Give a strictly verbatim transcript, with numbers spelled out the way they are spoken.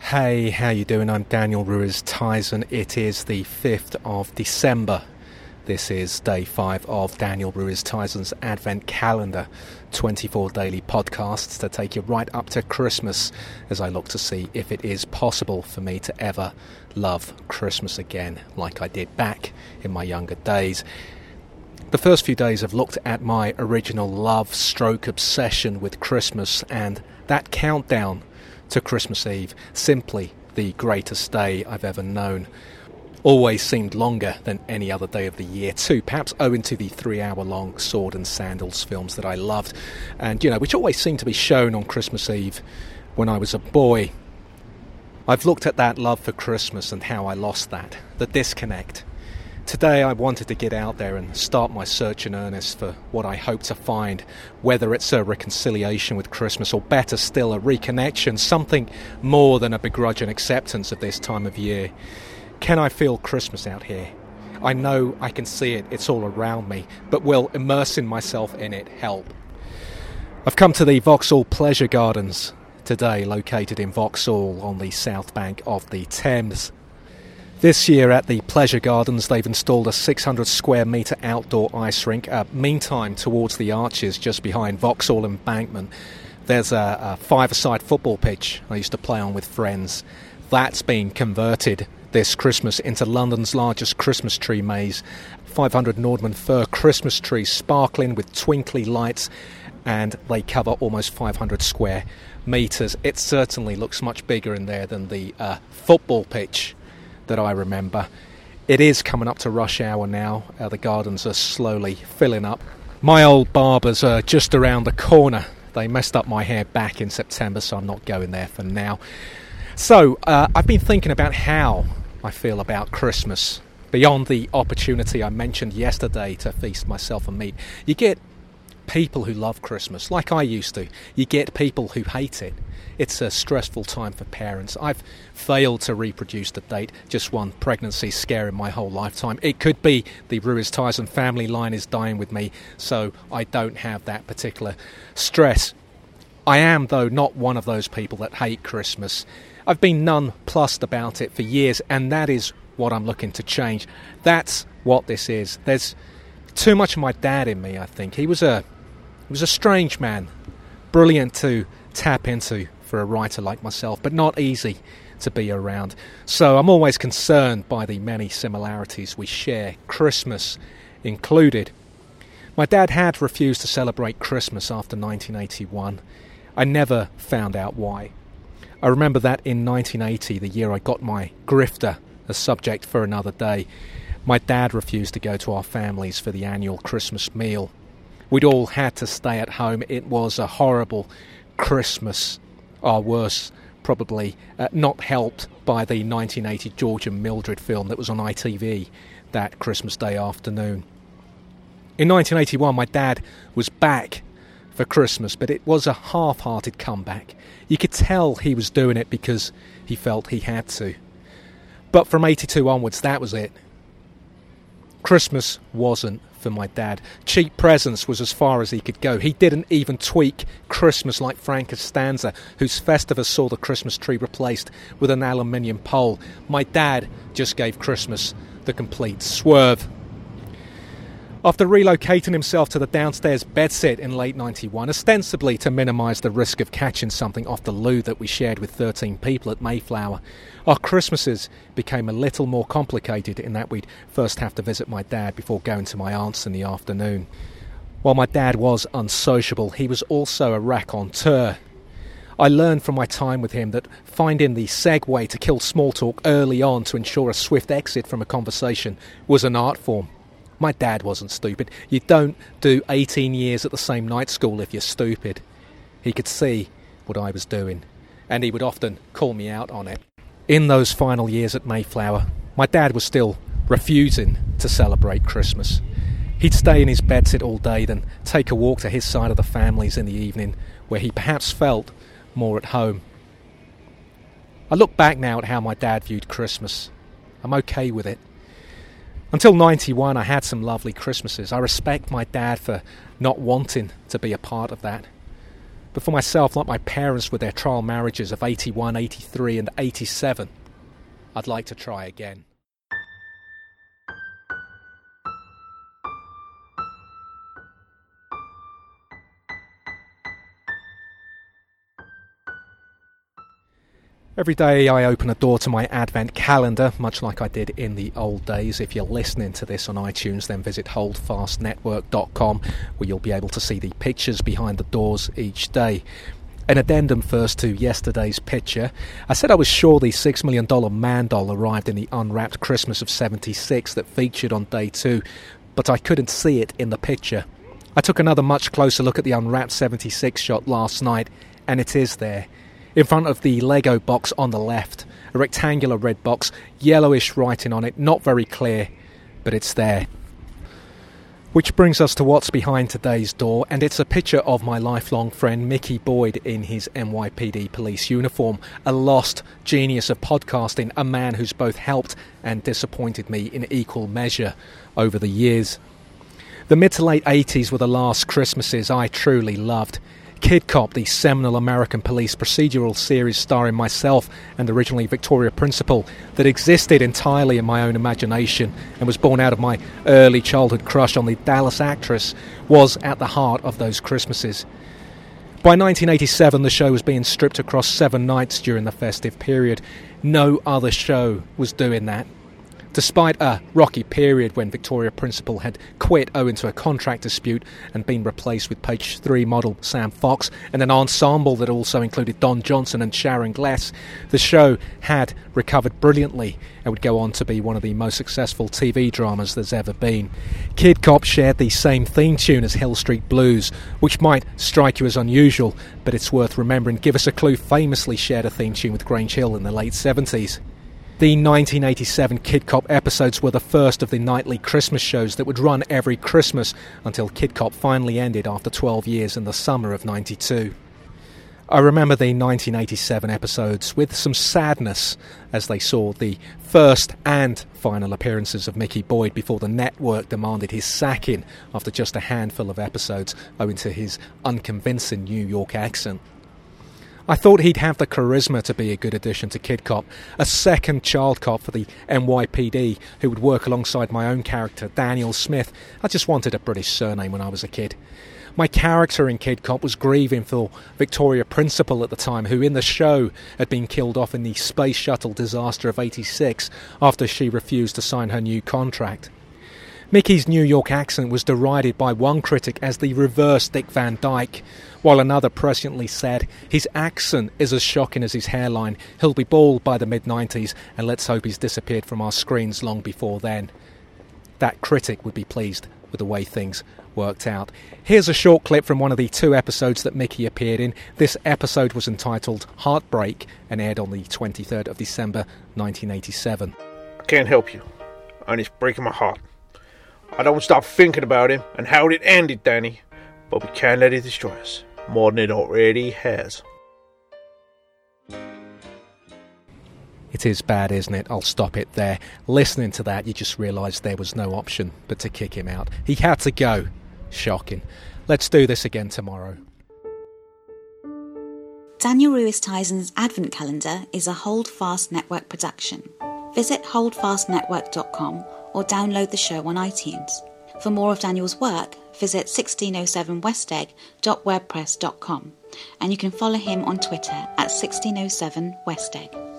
Hey, how you doing? I'm Daniel Ruiz Tyson. It is the fifth of December. This is day five of Daniel Ruiz Tyson's Advent Calendar, twenty-four daily podcasts to take you right up to Christmas as I look to see if it is possible for me to ever love Christmas again like I did back in my younger days. The first few days I've looked at my original love stroke obsession with Christmas and that countdown to Christmas Eve, simply the greatest day I've ever known. Always seemed longer than any other day of the year too, perhaps owing to the three-hour-long Sword and Sandals films that I loved, and, you know, which always seemed to be shown on Christmas Eve when I was a boy. I've looked at that love for Christmas and how I lost that, the disconnect. Today I wanted to get out there and start my search in earnest for what I hope to find, whether it's a reconciliation with Christmas or better still a reconnection, something more than a begrudging acceptance of this time of year. Can I feel Christmas out here? I know I can see it, it's all around me, but will immersing myself in it help? I've come to the Vauxhall Pleasure Gardens today, located in Vauxhall on the south bank of the Thames. This year at the Pleasure Gardens, they've installed a six hundred square metre outdoor ice rink. Uh, meantime, towards the arches just behind Vauxhall Embankment, there's a, a five-a-side football pitch I used to play on with friends. That's been converted this Christmas into London's largest Christmas tree maze. five hundred Nordmann fir Christmas trees sparkling with twinkly lights, and they cover almost five hundred square metres. It certainly looks much bigger in there than the uh, football pitch that I remember. It is coming up to rush hour now. Uh, the gardens are slowly filling up. My old barbers are just around the corner. They messed up my hair back in September, so I'm not going there for now. So uh, I've been thinking about how I feel about Christmas. Beyond the opportunity I mentioned yesterday to feast myself and meat, you get people who love Christmas, like I used to. You get people who hate it. It's a stressful time for parents. I've failed to reproduce the date, just one pregnancy scare in my whole lifetime. It could be the Ruiz Tyson family line is dying with me, so I don't have that particular stress. I am, though, not one of those people that hate Christmas. I've been nonplussed about it for years, and that is what I'm looking to change. That's what this is. There's too much of my dad in me, I think. He was a He was a strange man, brilliant to tap into for a writer like myself, but not easy to be around. So I'm always concerned by the many similarities we share, Christmas included. My dad had refused to celebrate Christmas after nineteen eighty-one. I never found out why. I remember that in nineteen eighty, the year I got my grifter, a subject for another day, my dad refused to go to our families for the annual Christmas meal. We'd all had to stay at home. It was a horrible Christmas, or worse, probably, uh, not helped by the nineteen eighty George and Mildred film that was on I T V that Christmas Day afternoon. In nineteen eighty-one, my dad was back for Christmas, but it was a half-hearted comeback. You could tell he was doing it because he felt he had to. But from eighty-two onwards, that was it. Christmas wasn't for my dad. Cheap presents was as far as he could go. He didn't even tweak Christmas like Frank Costanza, whose Festivus saw the Christmas tree replaced with an aluminium pole. My dad just gave Christmas the complete swerve. After relocating himself to the downstairs bedsit in late ninety-one, ostensibly to minimise the risk of catching something off the loo that we shared with thirteen people at Mayflower, our Christmases became a little more complicated in that we'd first have to visit my dad before going to my aunt's in the afternoon. While my dad was unsociable, he was also a raconteur. I learned from my time with him that finding the segue to kill small talk early on to ensure a swift exit from a conversation was an art form. My dad wasn't stupid. You don't do eighteen years at the same night school if you're stupid. He could see what I was doing, and he would often call me out on it. In those final years at Mayflower, my dad was still refusing to celebrate Christmas. He'd stay in his bedsit all day, then take a walk to his side of the families in the evening, where he perhaps felt more at home. I look back now at how my dad viewed Christmas. I'm okay with it. Until ninety-one, I had some lovely Christmases. I respect my dad for not wanting to be a part of that. but for myself, like my parents with their trial marriages of eighty-one, eighty-three and eighty-seven, I'd like to try again. Every day I open a door to my Advent calendar, much like I did in the old days. If you're listening to this on iTunes, then visit hold fast network dot com, where you'll be able to see the pictures behind the doors each day. An addendum first to yesterday's picture. I said I was sure the six million dollars man doll arrived in the unwrapped Christmas of seventy-six that featured on day two, but I couldn't see it in the picture. I took another much closer look at the unwrapped seventy-six shot last night, and it is there. In front of the Lego box on the left, a rectangular red box, yellowish writing on it, not very clear, but it's there. Which brings us to what's behind today's door, and it's a picture of my lifelong friend Mickey Boyd in his N Y P D police uniform, a lost genius of podcasting, a man who's both helped and disappointed me in equal measure over the years. The mid to late eighties were the last Christmases I truly loved. Kid Cop, the seminal American police procedural series starring myself and originally Victoria Principal, that existed entirely in my own imagination and was born out of my early childhood crush on the Dallas actress, was at the heart of those Christmases. By nineteen eighty-seven, the show was being stripped across seven nights during the festive period. No other show was doing that. Despite a rocky period when Victoria Principal had quit owing to a contract dispute and been replaced with Page three model Sam Fox and an ensemble that also included Don Johnson and Sharon Gless, the show had recovered brilliantly and would go on to be one of the most successful T V dramas there's ever been. Kid Cop shared the same theme tune as Hill Street Blues, which might strike you as unusual, but it's worth remembering. Give Us a Clue famously shared a theme tune with Grange Hill in the late seventies. The nineteen eighty-seven Kid Cop episodes were the first of the nightly Christmas shows that would run every Christmas until Kid Cop finally ended after twelve years in the summer of ninety-two. I remember the nineteen eighty-seven episodes with some sadness as they saw the first and final appearances of Mickey Boyd before the network demanded his sacking after just a handful of episodes owing to his unconvincing New York accent. I thought he'd have the charisma to be a good addition to Kid Cop, a second child cop for the N Y P D who would work alongside my own character, Daniel Smith. I just wanted a British surname when I was a kid. My character in Kid Cop was grieving for Victoria Principal at the time, who in the show had been killed off in the space shuttle disaster of eighty-six after she refused to sign her new contract. Mickey's New York accent was derided by one critic as the reverse Dick Van Dyke, while another presciently said, his accent is as shocking as his hairline, he'll be bald by the mid-nineties, and let's hope he's disappeared from our screens long before then. That critic would be pleased with the way things worked out. Here's a short clip from one of the two episodes that Mickey appeared in. This episode was entitled Heartbreak and aired on the twenty-third of December nineteen eighty-seven. I can't help you, and it's breaking my heart. I don't stop thinking about him and how it ended, Danny, but we can't let it destroy us more than it already has. It is bad, isn't it? I'll stop it there. Listening to that, you just realised there was no option but to kick him out. He had to go. Shocking. Let's do this again tomorrow. Daniel Ruiz Tyson's Advent Calendar is a Hold Fast Network production. Visit hold fast network dot com or download the show on iTunes. For more of Daniel's work, visit sixteen oh seven west egg dot wordpress dot com, and you can follow him on Twitter at sixteen oh seven west egg.